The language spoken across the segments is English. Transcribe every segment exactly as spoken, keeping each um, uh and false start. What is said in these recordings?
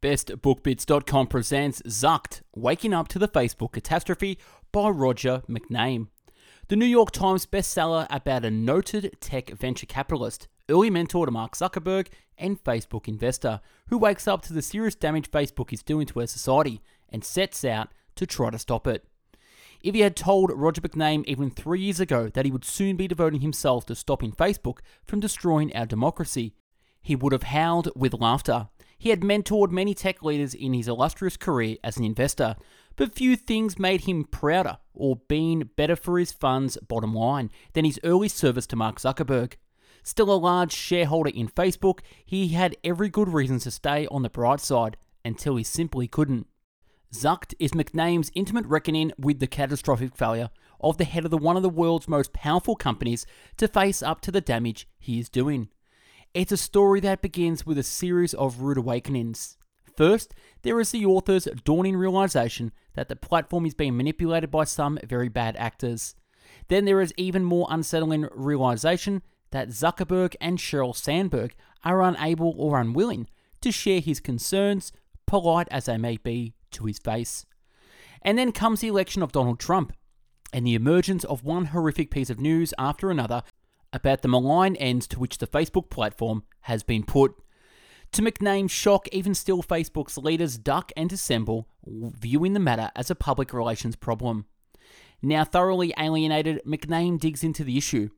best book bits dot com presents Zucked, Waking Up to the Facebook Catastrophe by Roger McNamee. The New York Times bestseller about a noted tech venture capitalist, early mentor to Mark Zuckerberg and Facebook investor, who wakes up to the serious damage Facebook is doing to our society and sets out to try to stop it. If you had told Roger McNamee even three years ago that he would soon be devoting himself to stopping Facebook from destroying our democracy, he would have howled with laughter. He had mentored many tech leaders in his illustrious career as an investor, but few things made him prouder or been better for his fund's bottom line than his early service to Mark Zuckerberg. Still a large shareholder in Facebook, he had every good reason to stay on the bright side until he simply couldn't. Zucked is McNamee's intimate reckoning with the catastrophic failure of the head of the one of the world's most powerful companies to face up to the damage he is doing. It's a story that begins with a series of rude awakenings. First, there is the author's dawning realization that the platform is being manipulated by some very bad actors. Then there is even more unsettling realization that Zuckerberg and Sheryl Sandberg are unable or unwilling to share his concerns, polite as they may be, to his face. And then comes the election of Donald Trump and the emergence of one horrific piece of news after another about the malign ends to which the Facebook platform has been put. To McNamee's shock, even still Facebook's leaders duck and dissemble, viewing the matter as a public relations problem. Now thoroughly alienated, McNamee digs into the issue,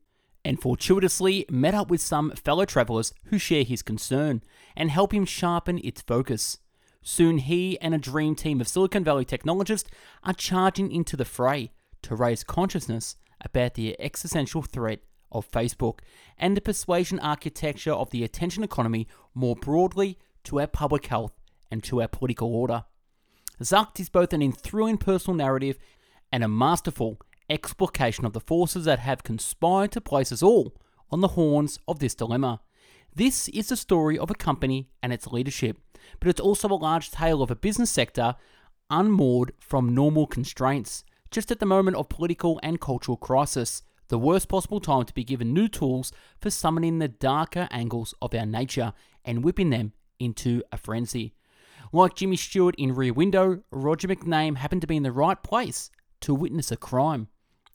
and fortuitously met up with some fellow travellers who share his concern, and help him sharpen its focus. Soon he and a dream team of Silicon Valley technologists are charging into the fray to raise consciousness about the existential threat of Facebook and the persuasion architecture of the attention economy more broadly to our public health and to our political order. Zucked is both an enthralling personal narrative and a masterful explication of the forces that have conspired to place us all on the horns of this dilemma. This is the story of a company and its leadership, but it's also a large tale of a business sector unmoored from normal constraints, just at the moment of political and cultural crisis, the worst possible time to be given new tools for summoning the darker angles of our nature and whipping them into a frenzy. Like Jimmy Stewart in Rear Window, Roger McNamee happened to be in the right place to witness a crime.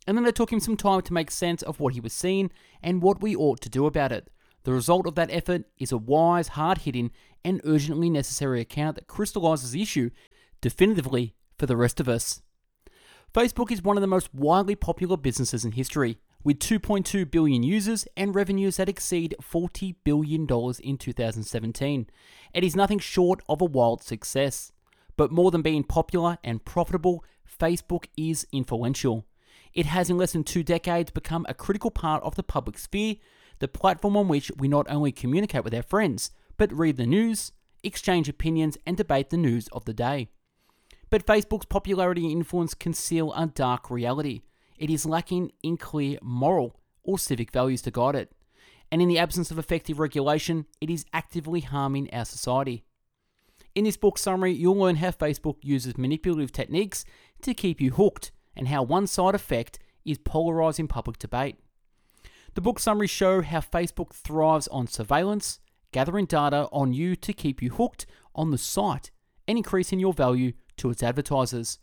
And then it took him some time to make sense of what he was seeing and what we ought to do about it. The result of that effort is a wise, hard-hitting, and urgently necessary account that crystallizes the issue definitively for the rest of us. Facebook is one of the most widely popular businesses in history, with two point two billion users and revenues that exceed forty billion dollars in two thousand seventeen. It is nothing short of a wild success. But more than being popular and profitable, Facebook is influential. It has in less than two decades become a critical part of the public sphere, the platform on which we not only communicate with our friends, but read the news, exchange opinions, and debate the news of the day. But Facebook's popularity and influence conceal a dark reality. It is lacking in clear moral or civic values to guide it. And in the absence of effective regulation, it is actively harming our society. In this book summary, you'll learn how Facebook uses manipulative techniques to keep you hooked and how one-side effect is polarizing public debate. The book summaries show how Facebook thrives on surveillance, gathering data on you to keep you hooked on the site and increasing your value to its advertisers,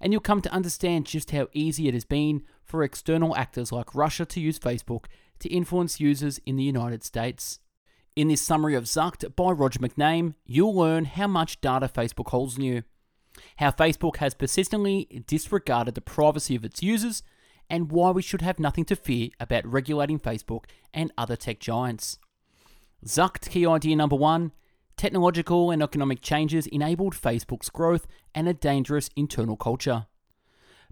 and you'll come to understand just how easy it has been for external actors like Russia to use Facebook to influence users in the United States. In this summary of Zucked by Roger McNamee, you'll learn how much data Facebook holds on you, how Facebook has persistently disregarded the privacy of its users, and why we should have nothing to fear about regulating Facebook and other tech giants. Zucked key idea number one, technological and economic changes enabled Facebook's growth and a dangerous internal culture.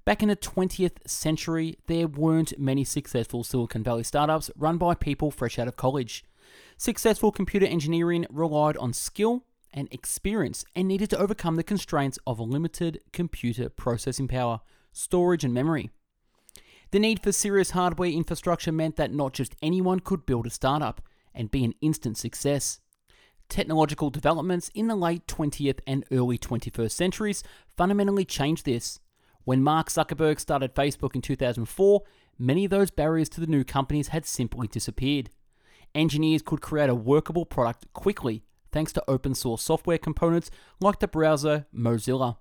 Back in the twentieth century, there weren't many successful Silicon Valley startups run by people fresh out of college. Successful computer engineering relied on skill and experience and needed to overcome the constraints of limited computer processing power, storage, and memory. The need for serious hardware infrastructure meant that not just anyone could build a startup and be an instant success. Technological developments in the late twentieth and early twenty-first centuries fundamentally changed this. When Mark Zuckerberg started Facebook in two thousand four, many of those barriers to the new companies had simply disappeared. Engineers could create a workable product quickly thanks to open source software components like the browser Mozilla.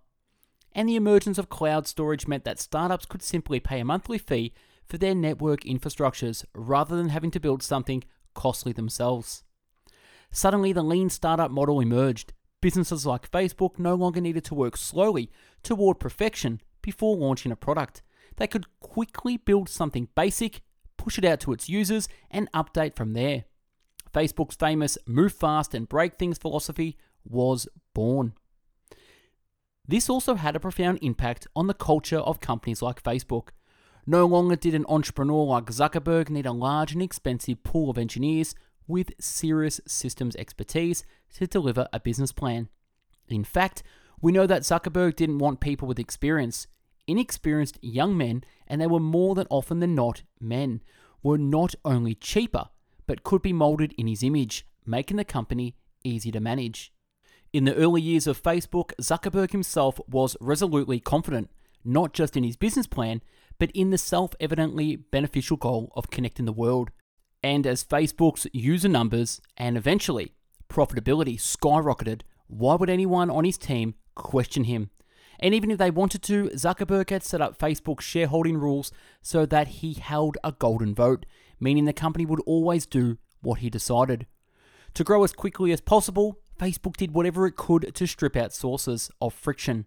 And the emergence of cloud storage meant that startups could simply pay a monthly fee for their network infrastructures rather than having to build something costly themselves. Suddenly, the lean startup model emerged. Businesses like Facebook no longer needed to work slowly toward perfection before launching a product. They could quickly build something basic, push it out to its users, and update from there. Facebook's famous move fast and break things philosophy was born. This also had a profound impact on the culture of companies like Facebook. No longer did an entrepreneur like Zuckerberg need a large and expensive pool of engineers with serious systems expertise to deliver a business plan. In fact, we know that Zuckerberg didn't want people with experience. Inexperienced young men, and they were more than often than not men, were not only cheaper, but could be molded in his image, making the company easy to manage. In the early years of Facebook, Zuckerberg himself was resolutely confident, not just in his business plan, but in the self-evidently beneficial goal of connecting the world. And as Facebook's user numbers and eventually profitability skyrocketed, why would anyone on his team question him? And even if they wanted to, Zuckerberg had set up Facebook's shareholding rules so that he held a golden vote, meaning the company would always do what he decided. To grow as quickly as possible, Facebook did whatever it could to strip out sources of friction.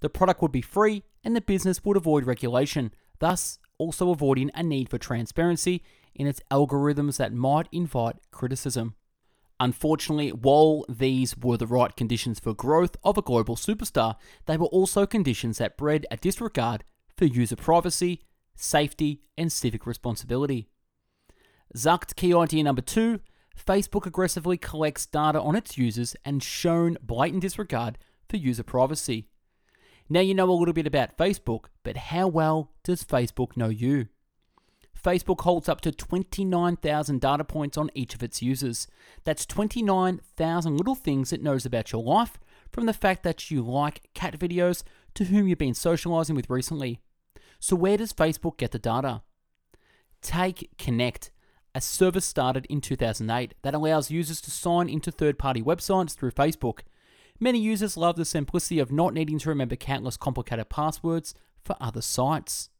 The product would be free and the business would avoid regulation, thus also avoiding a need for transparency in its algorithms that might invite criticism. Unfortunately, while these were the right conditions for growth of a global superstar, they were also conditions that bred a disregard for user privacy, safety, and civic responsibility. Zucked key idea number two, Facebook aggressively collects data on its users and shown blatant disregard for user privacy. Now you know a little bit about Facebook, but how well does Facebook know you? Facebook holds up to twenty-nine thousand data points on each of its users. That's twenty-nine thousand little things it knows about your life, from the fact that you like cat videos to whom you've been socializing with recently. So where does Facebook get the data? Take Connect, a service started in two thousand eight that allows users to sign into third-party websites through Facebook. Many users love the simplicity of not needing to remember countless complicated passwords for other sites.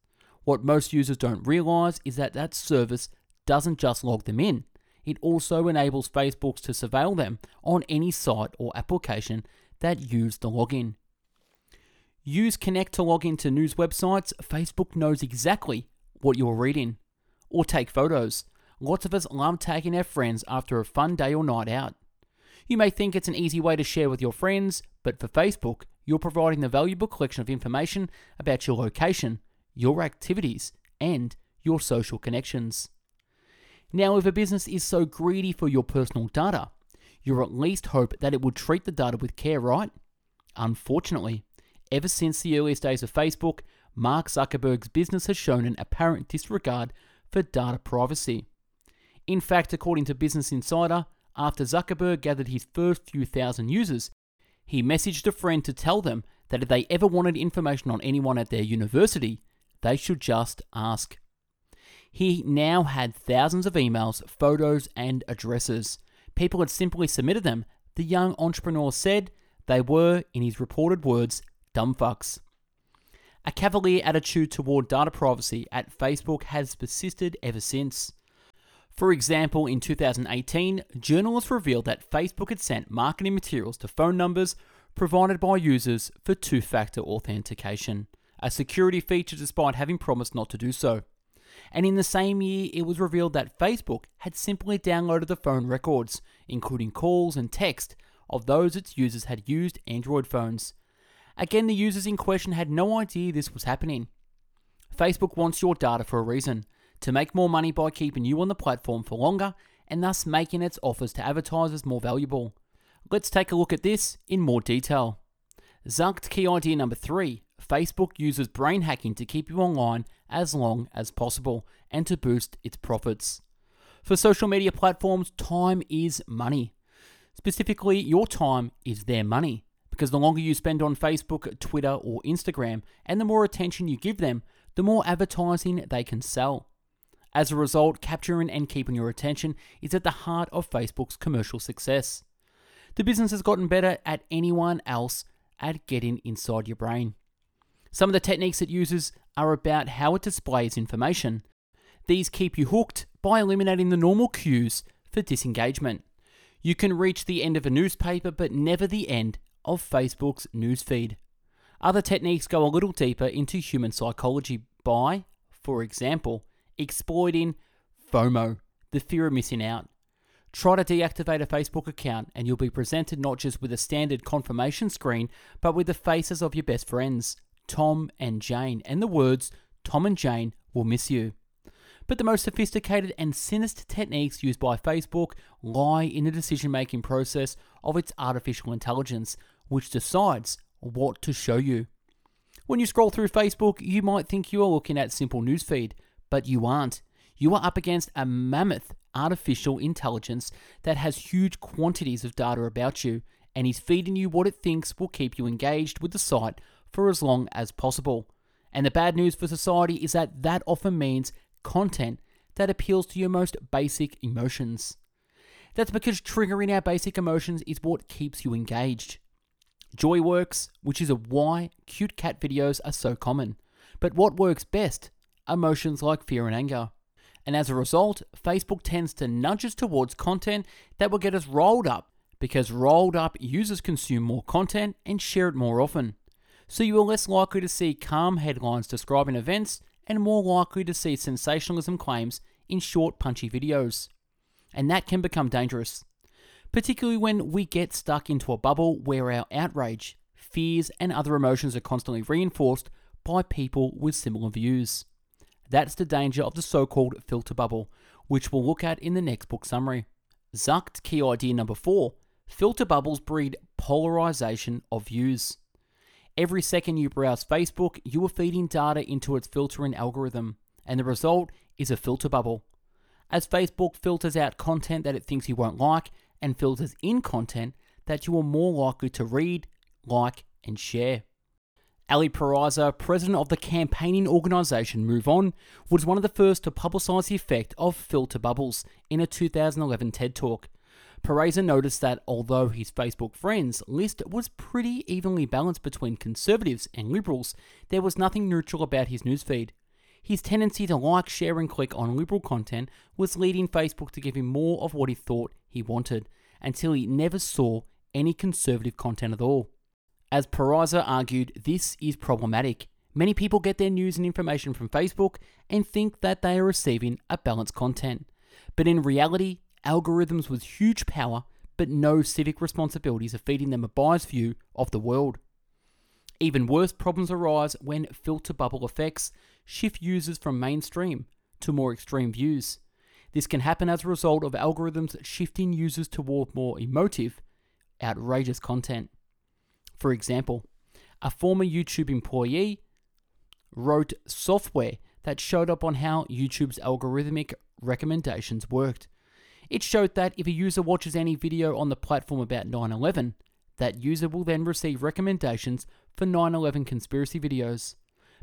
What most users don't realize is that that service doesn't just log them in. It also enables Facebook to surveil them on any site or application that use the login. Use Connect to log into news websites. Facebook knows exactly what you're reading. Or take photos. Lots of us love tagging our friends after a fun day or night out. You may think it's an easy way to share with your friends, but for Facebook, you're providing the valuable collection of information about your location, your activities, and your social connections. Now, if a business is so greedy for your personal data, you at least hope that it would treat the data with care, right? Unfortunately, ever since the earliest days of Facebook, Mark Zuckerberg's business has shown an apparent disregard for data privacy. In fact, according to Business Insider, after Zuckerberg gathered his first few thousand users, he messaged a friend to tell them that if they ever wanted information on anyone at their university, they should just ask. He now had thousands of emails, photos, and addresses. People had simply submitted them. The young entrepreneur said they were, in his reported words, dumb fucks. A cavalier attitude toward data privacy at Facebook has persisted ever since. For example, in two thousand eighteen, journalists revealed that Facebook had sent marketing materials to phone numbers provided by users for two-factor authentication, a security feature despite having promised not to do so. And in the same year, it was revealed that Facebook had simply downloaded the phone records, including calls and text, of those its users had used Android phones. Again, the users in question had no idea this was happening. Facebook wants your data for a reason, to make more money by keeping you on the platform for longer and thus making its offers to advertisers more valuable. Let's take a look at this in more detail. Zucked key idea number three. Facebook uses brain hacking to keep you online as long as possible and to boost its profits. For social media platforms, time is money. Specifically, your time is their money, because the longer you spend on Facebook, Twitter, or Instagram, and the more attention you give them, the more advertising they can sell. As a result, capturing and keeping your attention is at the heart of Facebook's commercial success. the business has gotten better at anyone else at getting inside your brain. Some of the techniques it uses are about how it displays information. These keep you hooked by eliminating the normal cues for disengagement. You can reach the end of a newspaper, but never the end of Facebook's newsfeed. Other techniques go a little deeper into human psychology by, for example, exploiting FOMO, the fear of missing out. Try to deactivate a Facebook account and you'll be presented not just with a standard confirmation screen, but with the faces of your best friends, Tom and Jane, and the words, Tom and Jane will miss you. But the most sophisticated and sinister techniques used by Facebook lie in the decision-making process of its artificial intelligence, which decides what to show you. When you scroll through Facebook, you might think you are looking at simple newsfeed, but you aren't. You are up against a mammoth artificial intelligence that has huge quantities of data about you and is feeding you what it thinks will keep you engaged with the site for as long as possible. And the bad news for society is that that often means content that appeals to your most basic emotions. That's because triggering our basic emotions is what keeps you engaged. Joy works, which is why cute cat videos are so common. But what works best? Emotions like fear and anger. And as a result, Facebook tends to nudge us towards content that will get us rolled up, because rolled up users consume more content and share it more often. So you are less likely to see calm headlines describing events and more likely to see sensationalism claims in short, punchy videos. And that can become dangerous, particularly when we get stuck into a bubble where our outrage, fears, and other emotions are constantly reinforced by people with similar views. That's the danger of the so-called filter bubble, which we'll look at in the next book summary. Zucked key idea number four, filter bubbles breed polarization of views. Every second you browse Facebook, you are feeding data into its filtering algorithm, and the result is a filter bubble. As Facebook filters out content that it thinks you won't like, and filters in content that you are more likely to read, like, and share. Eli Pariser, president of the campaigning organisation MoveOn, was one of the first to publicise the effect of filter bubbles in a two thousand eleven TED Talk. Pariser noticed that although his Facebook friends list was pretty evenly balanced between conservatives and liberals, there was nothing neutral about his newsfeed. His tendency to like, share and click on liberal content was leading Facebook to give him more of what he thought he wanted, until he never saw any conservative content at all. As Pariser argued, this is problematic. Many people get their news and information from Facebook and think that they are receiving a balanced content. But in reality, algorithms with huge power but no civic responsibilities are feeding them a biased view of the world. Even worse problems arise when filter bubble effects shift users from mainstream to more extreme views. This can happen as a result of algorithms shifting users toward more emotive, outrageous content. For example, a former YouTube employee wrote software that showed up on how YouTube's algorithmic recommendations worked. It showed that if a user watches any video on the platform about nine eleven, that user will then receive recommendations for nine eleven conspiracy videos.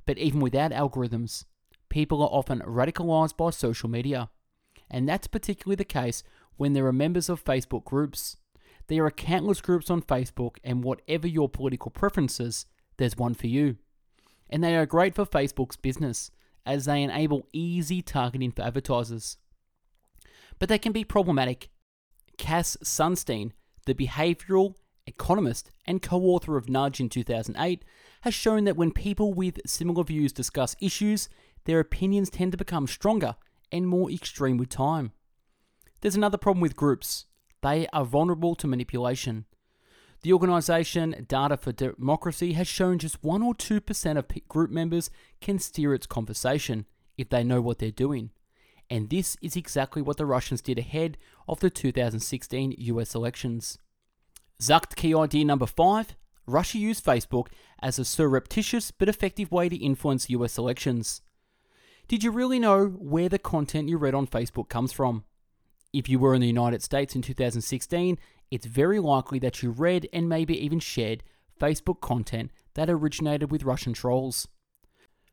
But even without algorithms, people are often radicalized by social media. And that's particularly the case when there are members of Facebook groups. There are countless groups on Facebook, and whatever your political preferences, there's one for you. And they are great for Facebook's business, as they enable easy targeting for advertisers. But they can be problematic. Cass Sunstein, the behavioral economist and co-author of Nudge in two thousand eight, has shown that when people with similar views discuss issues, their opinions tend to become stronger and more extreme with time. There's another problem with groups. They are vulnerable to manipulation. The organisation Data for Democracy has shown just one or two percent of group members can steer its conversation if they know what they're doing. And this is exactly what the Russians did ahead of the two thousand sixteen U S elections. Zucked key idea number five, Russia used Facebook as a surreptitious but effective way to influence U S elections. Did you really know where the content you read on Facebook comes from? If you were in the United States in two thousand sixteen, it's very likely that you read and maybe even shared Facebook content that originated with Russian trolls.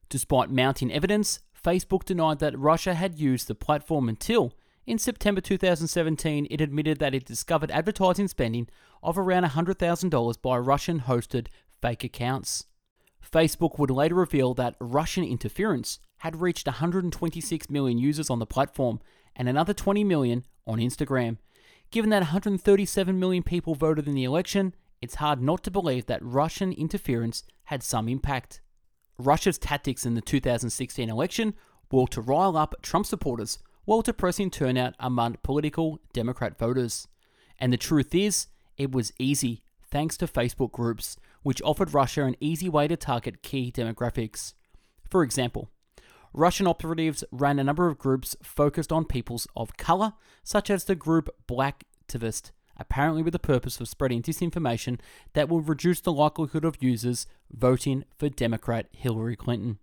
Despite mounting evidence, Facebook denied that Russia had used the platform until In September two thousand seventeen, it admitted that it discovered advertising spending of around one hundred thousand dollars by Russian-hosted fake accounts. Facebook would later reveal that Russian interference had reached one hundred twenty-six million users on the platform and another twenty million on Instagram. Given that one hundred thirty-seven million people voted in the election, it's hard not to believe that Russian interference had some impact. Russia's tactics in the two thousand sixteen election were to rile up Trump supporters while depressing turnout among political Democrat voters. And the truth is, it was easy, thanks to Facebook groups, which offered Russia an easy way to target key demographics. For example, Russian operatives ran a number of groups focused on peoples of colour, such as the group Blacktivist, apparently with the purpose of spreading disinformation that will reduce the likelihood of users voting for Democrat Hillary Clinton.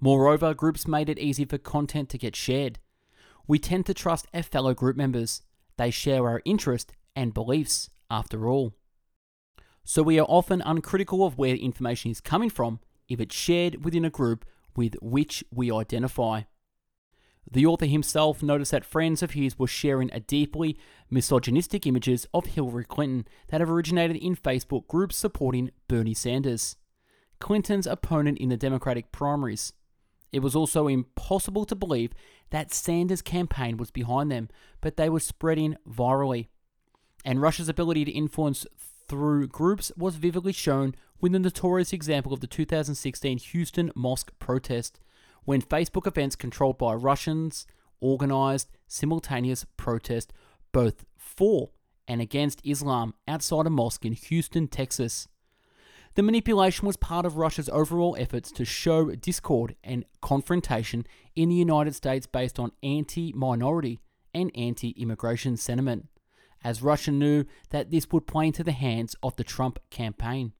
Moreover, groups made it easy for content to get shared. We tend to trust our fellow group members. They share our interests and beliefs, after all. So we are often uncritical of where information is coming from if it's shared within a group with which we identify. The author himself noticed that friends of his were sharing a deeply misogynistic images of Hillary Clinton that have originated in Facebook groups supporting Bernie Sanders, Clinton's opponent in the Democratic primaries. It was also impossible to believe that Sanders' campaign was behind them, but they were spreading virally. And Russia's ability to influence through groups was vividly shown with the notorious example of the two thousand sixteen Houston mosque protest, when Facebook events controlled by Russians organized simultaneous protest both for and against Islam outside a mosque in Houston, Texas. The manipulation was part of Russia's overall efforts to show discord and confrontation in the United States based on anti-minority and anti-immigration sentiment, as Russia knew that this would play into the hands of the Trump campaign.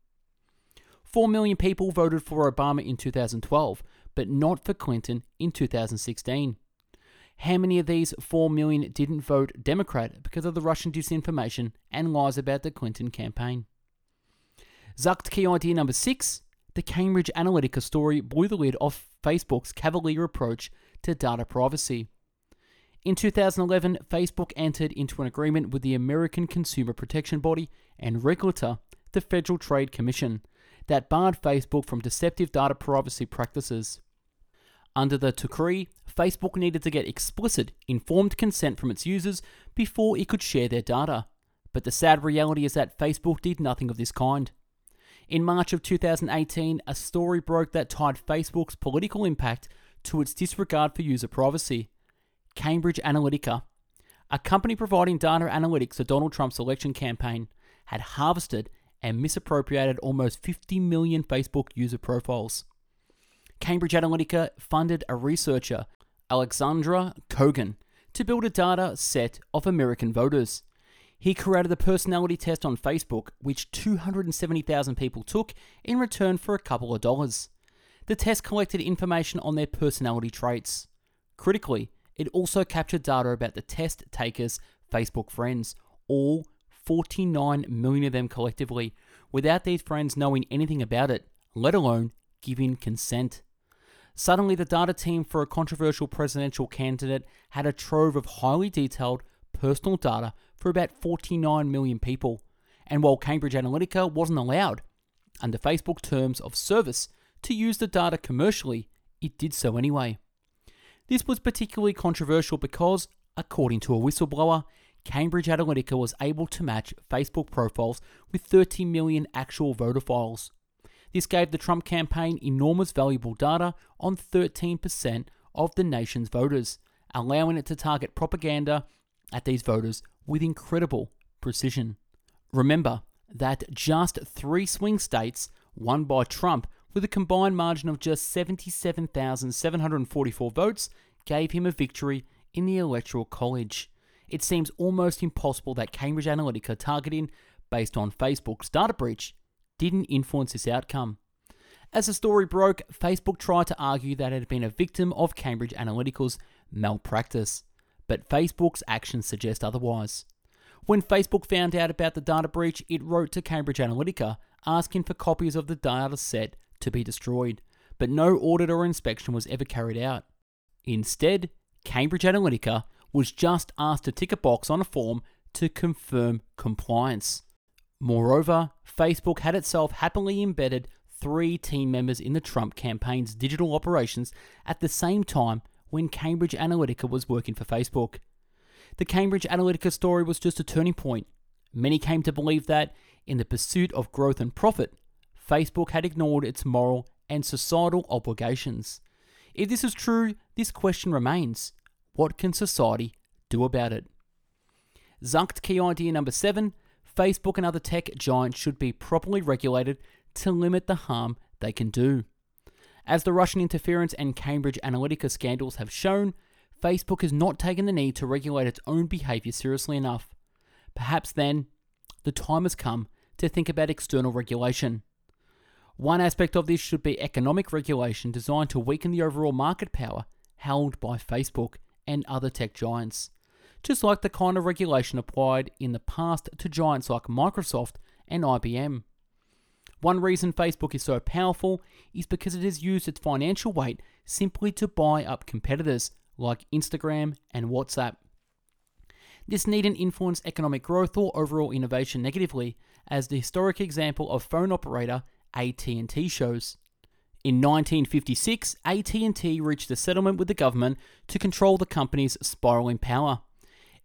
Four million people voted for Obama in two thousand twelve, but not for Clinton in two thousand sixteen. How many of these four million didn't vote Democrat because of the Russian disinformation and lies about the Clinton campaign? Zucked key idea number six, the Cambridge Analytica story blew the lid off Facebook's cavalier approach to data privacy. In two thousand eleven, Facebook entered into an agreement with the American Consumer Protection Body and regulator, the Federal Trade Commission, that barred Facebook from deceptive data privacy practices. Under the decree, Facebook needed to get explicit, informed consent from its users before it could share their data. But the sad reality is that Facebook did nothing of this kind. In March of two thousand eighteen, a story broke that tied Facebook's political impact to its disregard for user privacy. Cambridge Analytica, a company providing data analytics to Donald Trump's election campaign, had harvested and misappropriated almost fifty million Facebook user profiles. Cambridge Analytica funded a researcher, Alexandra Kogan, to build a data set of American voters. He created a personality test on Facebook, which two hundred seventy thousand people took in return for a couple of dollars. The test collected information on their personality traits. Critically, it also captured data about the test takers' Facebook friends, all forty-nine million of them collectively, without these friends knowing anything about it, let alone giving consent. Suddenly, the data team for a controversial presidential candidate had a trove of highly detailed personal data for about forty-nine million people. And while Cambridge Analytica wasn't allowed, under Facebook terms of service, to use the data commercially, it did so anyway. This was particularly controversial because, according to a whistleblower, Cambridge Analytica was able to match Facebook profiles with thirty million actual voter files. This gave the Trump campaign enormous valuable data on thirteen percent of the nation's voters, allowing it to target propaganda at these voters with incredible precision. Remember that just three swing states, won by Trump, with a combined margin of just seventy-seven thousand seven hundred forty-four votes, gave him a victory in the Electoral College. It seems almost impossible that Cambridge Analytica targeting, based on Facebook's data breach, didn't influence this outcome. As the story broke, Facebook tried to argue that it had been a victim of Cambridge Analytica's malpractice, but Facebook's actions suggest otherwise. When Facebook found out about the data breach, it wrote to Cambridge Analytica asking for copies of the data set to be destroyed, but no audit or inspection was ever carried out. Instead, Cambridge Analytica was just asked to tick a box on a form to confirm compliance. Moreover, Facebook had itself happily embedded three team members in the Trump campaign's digital operations at the same time when Cambridge Analytica was working for Facebook. The Cambridge Analytica story was just a turning point. Many came to believe that, in the pursuit of growth and profit, Facebook had ignored its moral and societal obligations. If this is true, this question remains: what can society do about it? Zucked key idea number seven, Facebook and other tech giants should be properly regulated to limit the harm they can do. As the Russian interference and Cambridge Analytica scandals have shown, Facebook has not taken the need to regulate its own behavior seriously enough. Perhaps then, the time has come to think about external regulation. One aspect of this should be economic regulation designed to weaken the overall market power held by Facebook and other tech giants, just like the kind of regulation applied in the past to giants like Microsoft and I B M. One reason Facebook is so powerful is because it has used its financial weight simply to buy up competitors like Instagram and WhatsApp. This needn't influence economic growth or overall innovation negatively, as the historic example of phone operator A T and T shows. In nineteen fifty-six, A T and T reached a settlement with the government to control the company's spiraling power.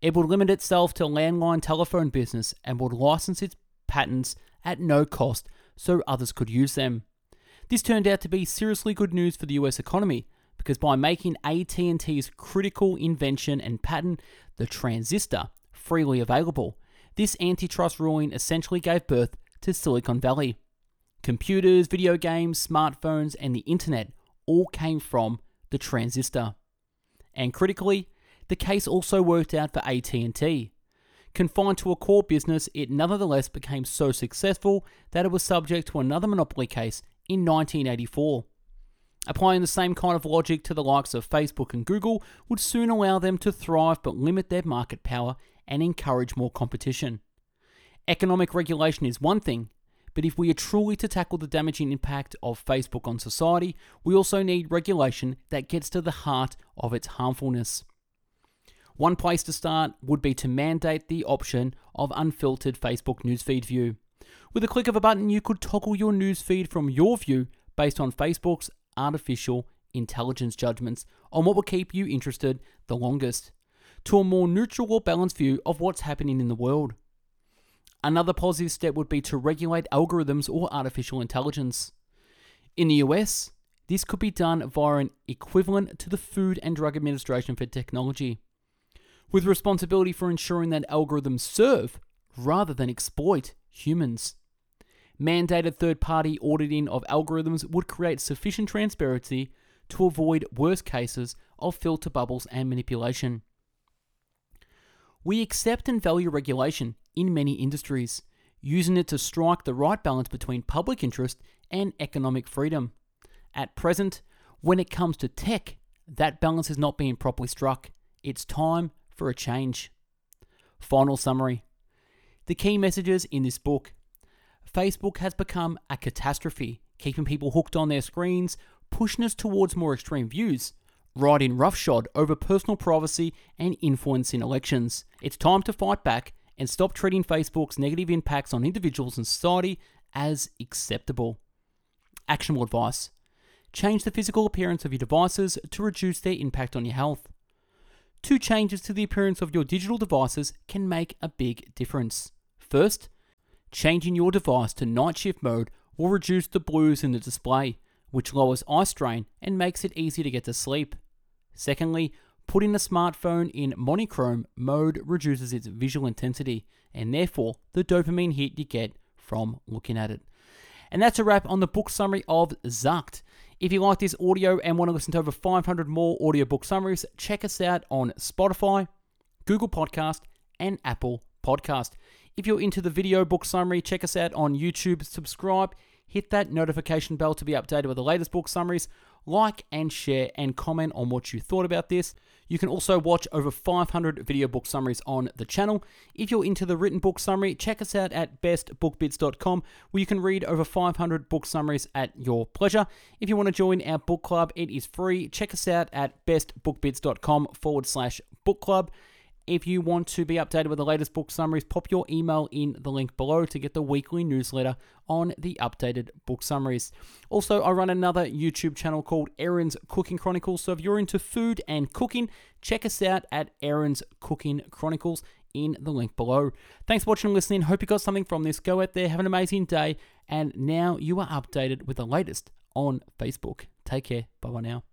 It would limit itself to landline telephone business and would license its patents at no cost so others could use them. This turned out to be seriously good news for the U S economy, because by making A T and T's critical invention and patent, the transistor, freely available, this antitrust ruling essentially gave birth to Silicon Valley. Computers, video games, smartphones, and the internet all came from the transistor. And critically, the case also worked out for A T and T. Confined to a core business, it nonetheless became so successful that it was subject to another monopoly case in nineteen eighty-four. Applying the same kind of logic to the likes of Facebook and Google would soon allow them to thrive but limit their market power and encourage more competition. Economic regulation is one thing, but if we are truly to tackle the damaging impact of Facebook on society, we also need regulation that gets to the heart of its harmfulness. One place to start would be to mandate the option of unfiltered Facebook newsfeed view. With a click of a button, you could toggle your newsfeed from your view based on Facebook's artificial intelligence judgments on what will keep you interested the longest, to a more neutral or balanced view of what's happening in the world. Another positive step would be to regulate algorithms or artificial intelligence. In the U S, this could be done via an equivalent to the Food and Drug Administration for technology, with responsibility for ensuring that algorithms serve rather than exploit humans. Mandated third-party auditing of algorithms would create sufficient transparency to avoid worst cases of filter bubbles and manipulation. We accept and value regulation in many industries, using it to strike the right balance between public interest and economic freedom. At present, when it comes to tech, that balance is not being properly struck. It's time for a change. Final summary. The key messages in this book. Facebook has become a catastrophe, keeping people hooked on their screens, pushing us towards more extreme views, riding roughshod over personal privacy and influence in elections. It's time to fight back and stop treating Facebook's negative impacts on individuals and society as acceptable. Actionable advice. Change the physical appearance of your devices to reduce their impact on your health. Two changes to the appearance of your digital devices can make a big difference. First, changing your device to night shift mode will reduce the blues in the display, which lowers eye strain and makes it easier to get to sleep. Secondly, putting the smartphone in monochrome mode reduces its visual intensity and therefore the dopamine hit you get from looking at it. And that's a wrap on the book summary of Zucked. If you like this audio and want to listen to over five hundred more audiobook summaries, check us out on Spotify, Google Podcast, and Apple Podcast. If you're into the video book summary, check us out on YouTube, subscribe, hit that notification bell to be updated with the latest book summaries, like and share and comment on what you thought about this. You can also watch over five hundred video book summaries on the channel. If you're into the written book summary, check us out at best book bits dot com, where you can read over five hundred book summaries at your pleasure. If you want to join our book club, it is free. Check us out at best book bits dot com forward slash Book Club. If you want to be updated with the latest book summaries, pop your email in the link below to get the weekly newsletter on the updated book summaries. Also, I run another YouTube channel called Erin's Cooking Chronicles. So if you're into food and cooking, check us out at Erin's Cooking Chronicles in the link below. Thanks for watching and listening. Hope you got something from this. Go out there, have an amazing day, and now you are updated with the latest on Facebook. Take care. Bye-bye now.